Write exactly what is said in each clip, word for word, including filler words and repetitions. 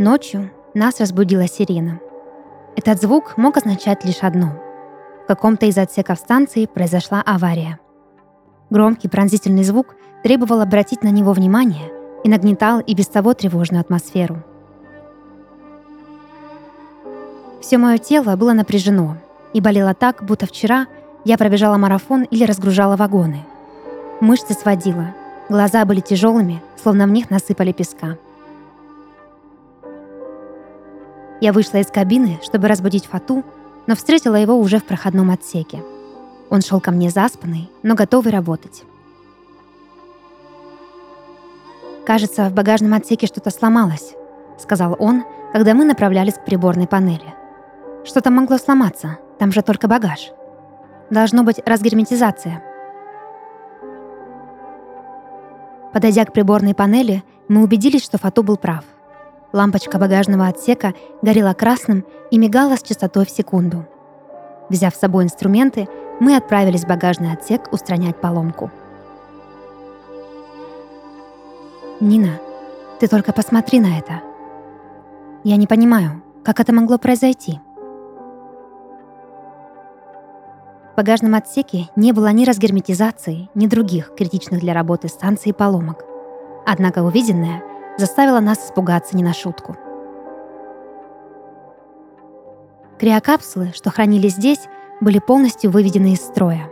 Ночью нас разбудила сирена. Этот звук мог означать лишь одно. В каком-то из отсеков станции произошла авария. Громкий пронзительный звук требовал обратить на него внимание и нагнетал и без того тревожную атмосферу. Все мое тело было напряжено и болело так, будто вчера я пробежала марафон или разгружала вагоны. Мышцы сводило, глаза были тяжелыми, словно в них насыпали песка. Я вышла из кабины, чтобы разбудить Фату, но встретила его уже в проходном отсеке. Он шел ко мне заспанный, но готовый работать. «Кажется, в багажном отсеке что-то сломалось», — сказал он, когда мы направлялись к приборной панели. «Что-то могло сломаться, там же только багаж. Должно быть разгерметизация». Подойдя к приборной панели, мы убедились, что Фату был прав. Лампочка багажного отсека горела красным и мигала с частотой в секунду. Взяв с собой инструменты, мы отправились в багажный отсек устранять поломку. «Нина, ты только посмотри на это. Я не понимаю, как это могло произойти». В багажном отсеке не было ни разгерметизации, ни других критичных для работы станции поломок. Однако увиденное заставило нас испугаться не на шутку. Криокапсулы, что хранились здесь, были полностью выведены из строя.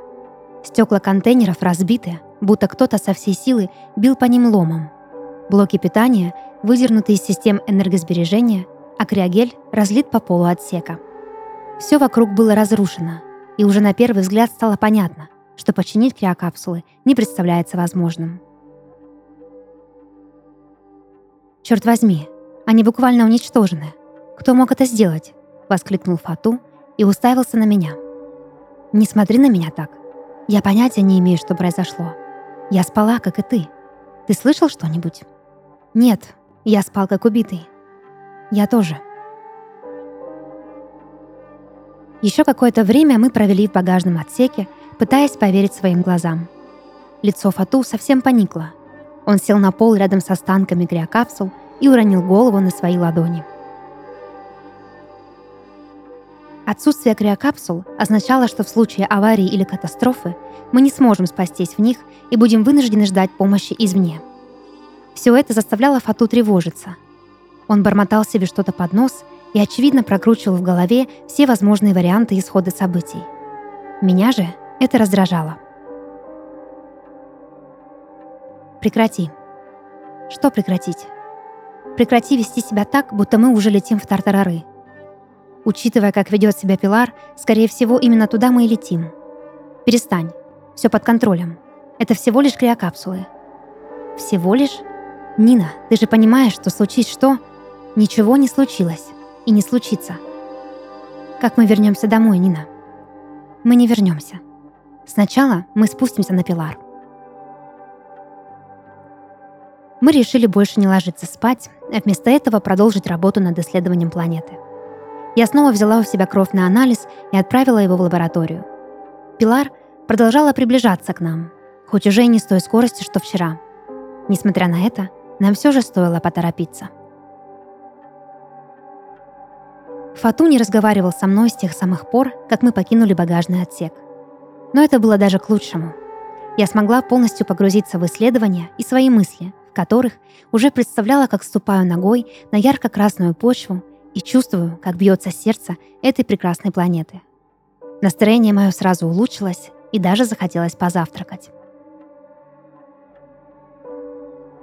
Стекла контейнеров разбиты, будто кто-то со всей силы бил по ним ломом. Блоки питания выдернуты из систем энергосбережения, а криогель разлит по полу отсека. Все вокруг было разрушено, и уже на первый взгляд стало понятно, что починить криокапсулы не представляется возможным. «Черт возьми, они буквально уничтожены. Кто мог это сделать?» — воскликнул Фату и уставился на меня. «Не смотри на меня так. Я понятия не имею, что произошло. Я спала, как и ты. Ты слышал что-нибудь?» «Нет, я спал, как убитый». «Я тоже». Еще какое-то время мы провели в багажном отсеке, пытаясь поверить своим глазам. Лицо Фату совсем поникло. Он сел на пол рядом с останками криокапсул и уронил голову на свои ладони. Отсутствие криокапсул означало, что в случае аварии или катастрофы мы не сможем спастись в них и будем вынуждены ждать помощи извне. Все это заставляло Фату тревожиться. Он бормотал себе что-то под нос и, очевидно, прокручивал в голове все возможные варианты исхода событий. Меня же это раздражало. «Прекрати». «Что прекратить?» «Прекрати вести себя так, будто мы уже летим в Тартарары. Учитывая, как ведет себя Пилар, скорее всего, именно туда мы и летим. Перестань. Все под контролем. Это всего лишь криокапсулы». «Всего лишь? Нина, ты же понимаешь, что случись что? Ничего не случилось. И не случится». «Как мы вернемся домой, Нина?» «Мы не вернемся. Сначала мы спустимся на Пилар». Мы решили больше не ложиться спать, а вместо этого продолжить работу над исследованием планеты. Я снова взяла у себя кровь на анализ и отправила его в лабораторию. Пилар продолжала приближаться к нам, хоть уже и не с той скоростью, что вчера. Несмотря на это, нам все же стоило поторопиться. Фату не разговаривал со мной с тех самых пор, как мы покинули багажный отсек. Но это было даже к лучшему. Я смогла полностью погрузиться в исследования и свои мысли, в которых уже представляла, как ступаю ногой на ярко-красную почву и чувствую, как бьется сердце этой прекрасной планеты. Настроение мое сразу улучшилось, и даже захотелось позавтракать.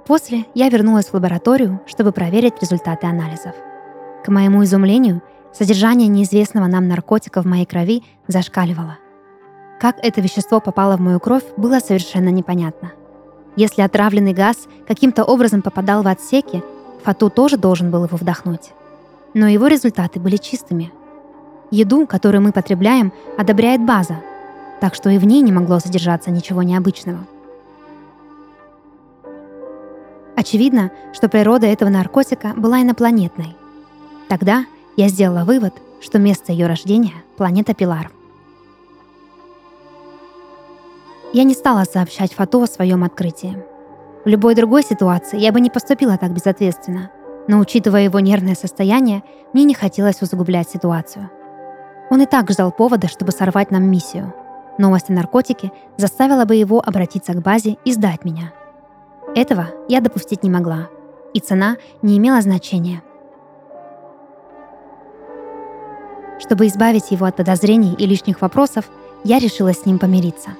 После я вернулась в лабораторию, чтобы проверить результаты анализов. К моему изумлению, содержание неизвестного нам наркотика в моей крови зашкаливало. Как это вещество попало в мою кровь, было совершенно непонятно. Если отравленный газ каким-то образом попадал в отсеки, Фату тоже должен был его вдохнуть. Но его результаты были чистыми. Еду, которую мы потребляем, одобряет база, так что и в ней не могло содержаться ничего необычного. Очевидно, что природа этого наркотика была инопланетной. Тогда я сделала вывод, что место ее рождения — планета Пилар. Я не стала сообщать Фату о своем открытии. В любой другой ситуации я бы не поступила так безответственно. но, учитывая его нервное состояние, мне не хотелось усугублять ситуацию. Он и так ждал повода, чтобы сорвать нам миссию. Новость о наркотике заставила бы его обратиться к базе и сдать меня. Этого я допустить не могла, и цена не имела значения. Чтобы избавить его от подозрений и лишних вопросов, я решила с ним помириться.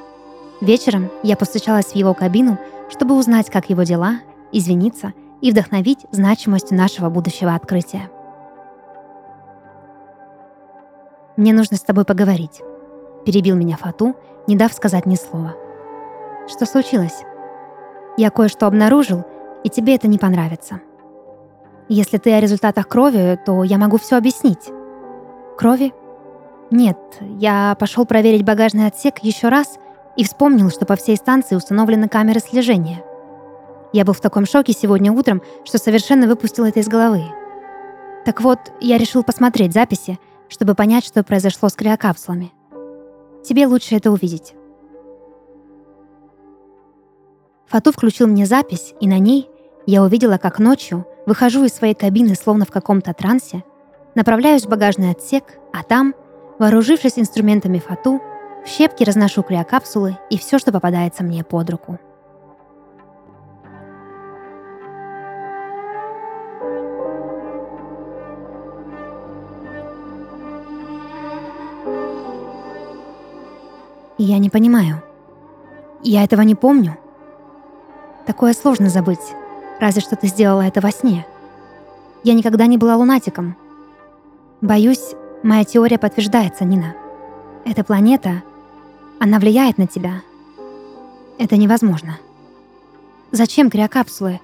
Вечером я постучалась в его кабину, чтобы узнать, как его дела, извиниться и вдохновить значимостью нашего будущего открытия. «Мне нужно с тобой поговорить», — перебил меня Фату, не дав сказать ни слова. «Что случилось?» «Я кое-что обнаружил, и тебе это не понравится. Если ты о результатах крови, то я могу все объяснить». «Крови?» «Нет, я пошел проверить багажный отсек еще раз и вспомнил, что по всей станции установлены камеры слежения. Я был в таком шоке сегодня утром, что совершенно выпустил это из головы. Так вот, я решил посмотреть записи, чтобы понять, что произошло с криокапсулами. Тебе лучше это увидеть». Фату включил мне запись, и на ней я увидела, как ночью выхожу из своей кабины, словно в каком-то трансе, направляюсь в багажный отсек, а там, вооружившись инструментами Фату, в щепки разношу криокапсулы и все, что попадается мне под руку. Я не понимаю. Я этого не помню. Такое сложно забыть, разве что ты сделала это во сне. Я никогда не была лунатиком. Боюсь, моя теория подтверждается, Нина. Эта планета, она влияет на тебя. Это невозможно. Зачем криокапсулы?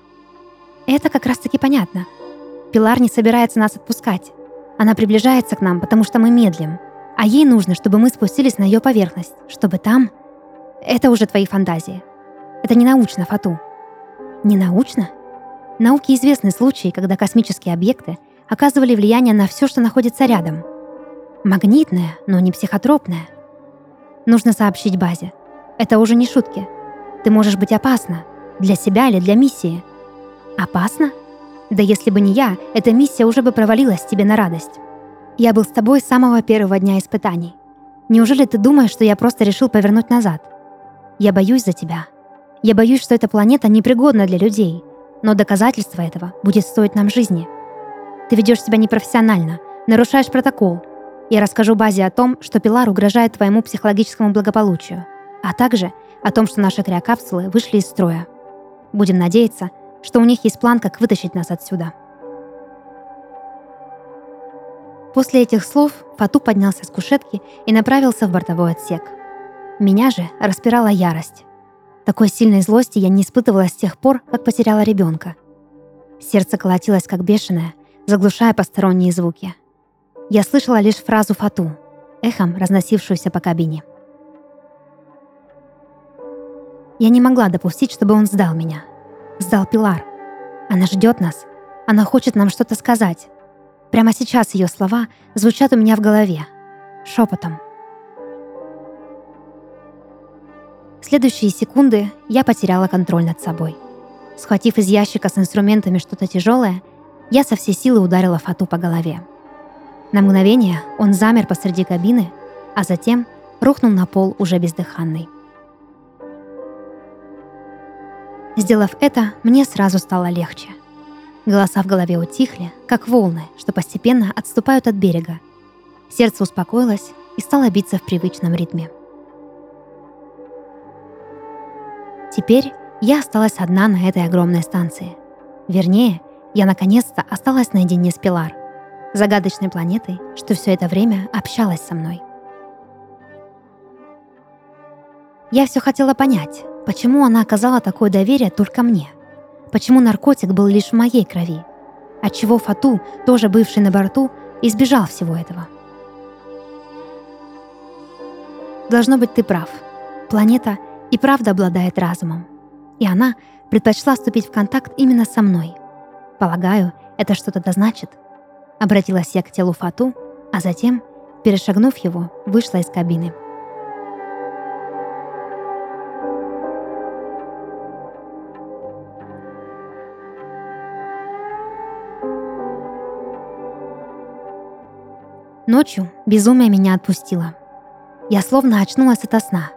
Это как раз-таки понятно. Пилар не собирается нас отпускать. Она приближается к нам, потому что мы медлим. А ей нужно, чтобы мы спустились на ее поверхность, чтобы там... Это уже твои фантазии. Это не научно, Фату. Не научно? Науке известны случаи, когда космические объекты оказывали влияние на все, что находится рядом. Магнитное, но не психотропное. Нужно сообщить базе. Это уже не шутки. Ты можешь быть опасна. Для себя или для миссии. Опасна? Да если бы не я, эта миссия уже бы провалилась тебе на радость. Я был с тобой с самого первого дня испытаний. Неужели ты думаешь, что я просто решил повернуть назад? Я боюсь за тебя. Я боюсь, что эта планета непригодна для людей. Но доказательство этого будет стоить нам жизни. Ты ведешь себя непрофессионально, нарушаешь протокол. Я расскажу базе о том, что Пилар угрожает твоему психологическому благополучию, а также о том, что наши криокапсулы вышли из строя. Будем надеяться, что у них есть план, как вытащить нас отсюда. После этих слов Фату поднялся с кушетки и направился в бортовой отсек. Меня же распирала ярость. Такой сильной злости я не испытывала с тех пор, как потеряла ребенка. Сердце колотилось как бешеное, заглушая посторонние звуки. Я слышала лишь фразу Фату, эхом разносившуюся по кабине. Я не могла допустить, чтобы он сдал меня. Сдал Пилар. Она ждет нас. Она хочет нам что-то сказать. Прямо сейчас ее слова звучат у меня в голове, шепотом. В следующие секунды я потеряла контроль над собой. Схватив из ящика с инструментами что-то тяжелое, я со всей силы ударила Фату по голове. На мгновение он замер посреди кабины, а затем рухнул на пол уже бездыханный. Сделав это, мне сразу стало легче. Голоса в голове утихли, как волны, что постепенно отступают от берега. Сердце успокоилось и стало биться в привычном ритме. Теперь я осталась одна на этой огромной станции. Вернее, я наконец-то осталась наедине с Пилар, загадочной планетой, что все это время общалась со мной. Я все хотела понять, почему она оказала такое доверие только мне. Почему наркотик был лишь в моей крови? Отчего Фату, тоже бывший на борту, избежал всего этого? Должно быть, ты прав. Планета и правда обладает разумом. И она предпочла вступить в контакт именно со мной. Полагаю, это что-то да значит. Обратилась я к телу Фату, а затем, перешагнув его, вышла из кабины. Ночью безумие меня отпустило. Я словно очнулась ото сна,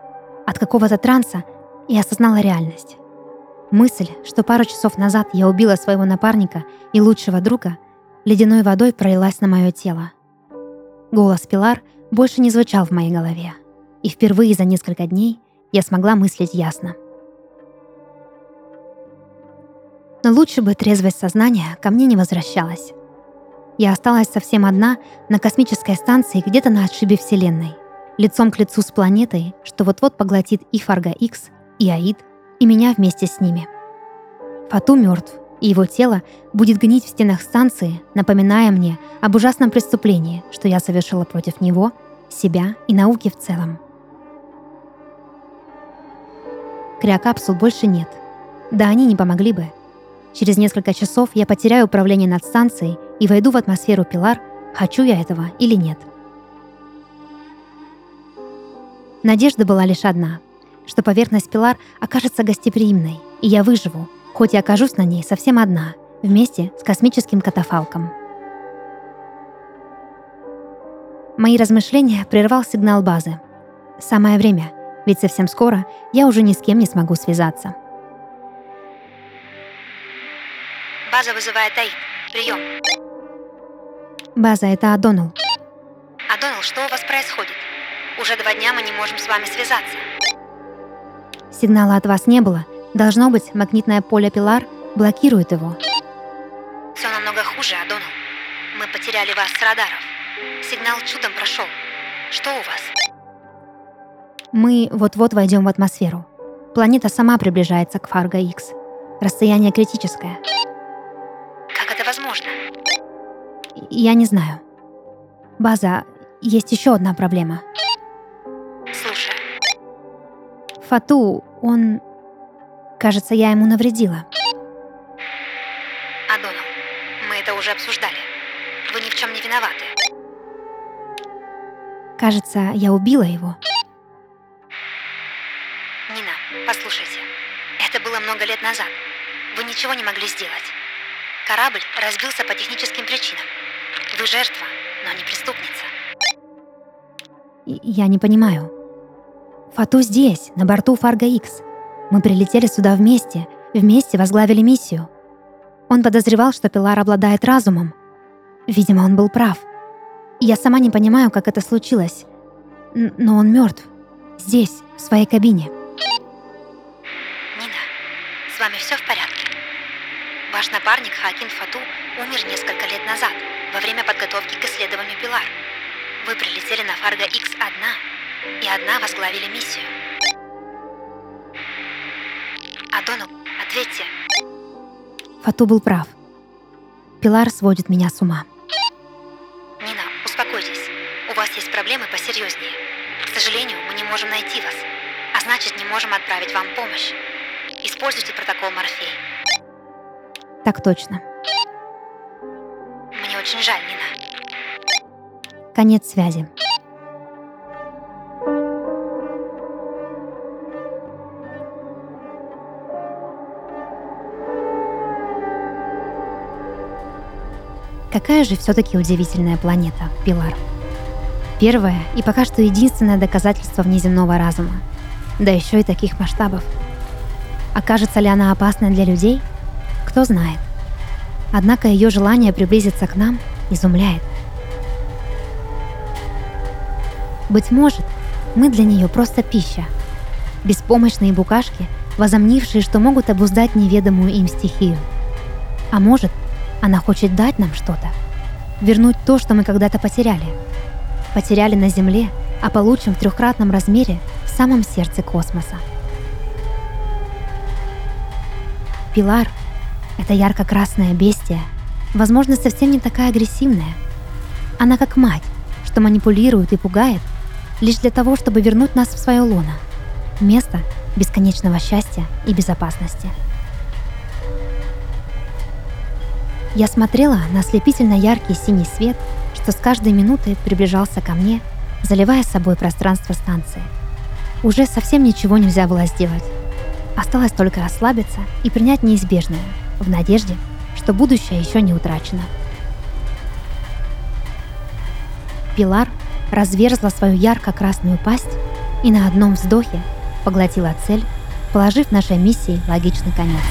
от какого-то транса, и осознала реальность. Мысль, что пару часов назад я убила своего напарника и лучшего друга, ледяной водой пролилась на мое тело. Голос Пилар больше не звучал в моей голове, и впервые за несколько дней я смогла мыслить ясно. Но лучше бы трезвость сознания ко мне не возвращалась. Я осталась совсем одна на космической станции где-то на отшибе Вселенной, лицом к лицу с планетой, что вот-вот поглотит и Фарго-Икс, и Аид, и меня вместе с ними. Фату мертв, и его тело будет гнить в стенах станции, напоминая мне об ужасном преступлении, что я совершила против него, себя и науки в целом. Криокапсул больше нет. Да они не помогли бы. Через несколько часов я потеряю управление над станцией и войду в атмосферу Пилар, хочу я этого или нет. Надежда была лишь одна, что поверхность Пилар окажется гостеприимной, и я выживу, хоть и окажусь на ней совсем одна, вместе с космическим катафалком. Мои размышления прервал сигнал базы. Самое время, ведь совсем скоро я уже ни с кем не смогу связаться. База вызывает Аид. Прием. База, это Адонал. Адонал, что у вас происходит? Уже два дня мы не можем с вами связаться. Сигнала от вас не было. Должно быть, магнитное поле Пилар блокирует его. Все намного хуже, Адонал. Мы потеряли вас с радаров. Сигнал чудом прошел. Что у вас? Мы вот-вот войдем в атмосферу. Планета сама приближается к Фарго-Икс. Расстояние критическое. Как это возможно? Я не знаю. База, есть еще одна проблема. Слушай. Фату, он... Кажется, я ему навредила. Адонал, мы это уже обсуждали. Вы ни в чем не виноваты. Кажется, я убила его. Нина, послушайте. Это было много лет назад. Вы ничего не могли сделать. Корабль разбился по техническим причинам. Вы жертва, но не преступница. Я не понимаю. Фату здесь, на борту Фарго-Икс. Мы прилетели сюда вместе, вместе возглавили миссию. Он подозревал, что Пилар обладает разумом. Видимо, он был прав. Я сама не понимаю, как это случилось. Но он мертв. Здесь, в своей кабине. Нина, с вами все в порядке? Ваш напарник Хакин Фату умер несколько лет назад, во время подготовки к исследованию Пилар. Вы прилетели на Фарго-Икс одна, и одна возглавили миссию. Адонал, ответьте. Фату был прав. Пилар сводит меня с ума. Нина, успокойтесь. У вас есть проблемы посерьезнее. К сожалению, мы не можем найти вас, а значит, не можем отправить вам помощь. Используйте протокол Морфей. Так точно. Мне очень жаль, Нина. Конец связи. Какая же все-таки удивительная планета Пилар. Первое и пока что единственное доказательство внеземного разума. Да еще и таких масштабов. Окажется ли она опасной для людей? Кто знает. Однако ее желание приблизиться к нам изумляет. Быть может, мы для нее просто пища. Беспомощные букашки, возомнившие, что могут обуздать неведомую им стихию. А может, она хочет дать нам что-то. Вернуть то, что мы когда-то потеряли. Потеряли на Земле, а получим в трехкратном размере в самом сердце космоса. Пилар — это ярко-красное бестия, возможно, совсем не такая агрессивная. Она как мать, что манипулирует и пугает лишь для того, чтобы вернуть нас в свое лоно. Место бесконечного счастья и безопасности. Я смотрела на ослепительно яркий синий свет, что с каждой минутой приближался ко мне, заливая собой пространство станции. Уже совсем ничего нельзя было сделать. Осталось только расслабиться и принять неизбежное, в надежде, что будущее еще не утрачено. Пилар разверзла свою ярко-красную пасть и на одном вздохе поглотила цель, положив нашей миссии логичный конец.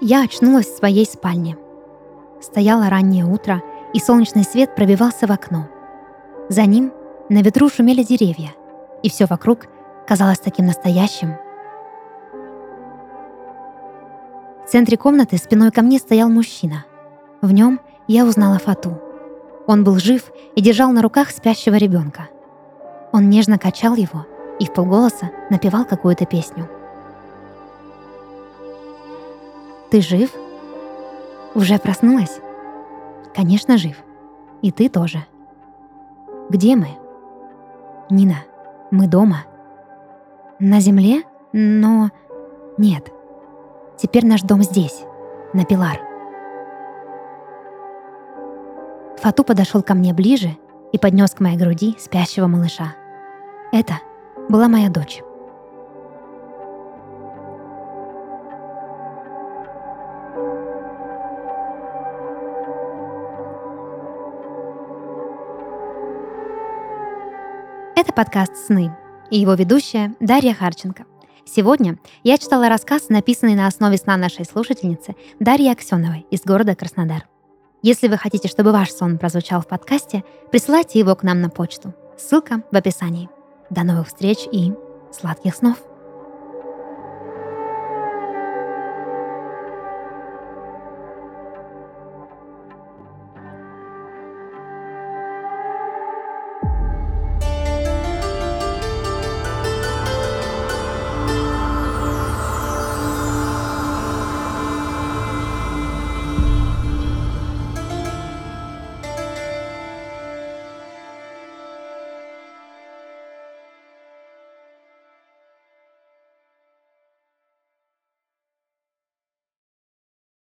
Я очнулась в своей спальне. Стояло раннее утро, и солнечный свет пробивался в окно. За ним на ветру шумели деревья, и все вокруг казалось таким настоящим. В центре комнаты спиной ко мне стоял мужчина. В нем я узнала Фату. Он был жив и держал на руках спящего ребенка. Он нежно качал его и вполголоса напевал какую-то песню. «Ты жив? Уже проснулась?» «Конечно, жив. И ты тоже». «Где мы?» «Нина, мы дома». «На земле? Но...» «Нет. Теперь наш дом здесь, на Пилар». Фату подошел ко мне ближе и поднес к моей груди спящего малыша. Это была моя дочь. Это подкаст «Сны» и его ведущая Дарья Харченко. Сегодня я читала рассказ, написанный на основе сна нашей слушательницы Дарьи Аксеновой из города Краснодар. Если вы хотите, чтобы ваш сон прозвучал в подкасте, присылайте его к нам на почту. Ссылка в описании. До новых встреч и сладких снов!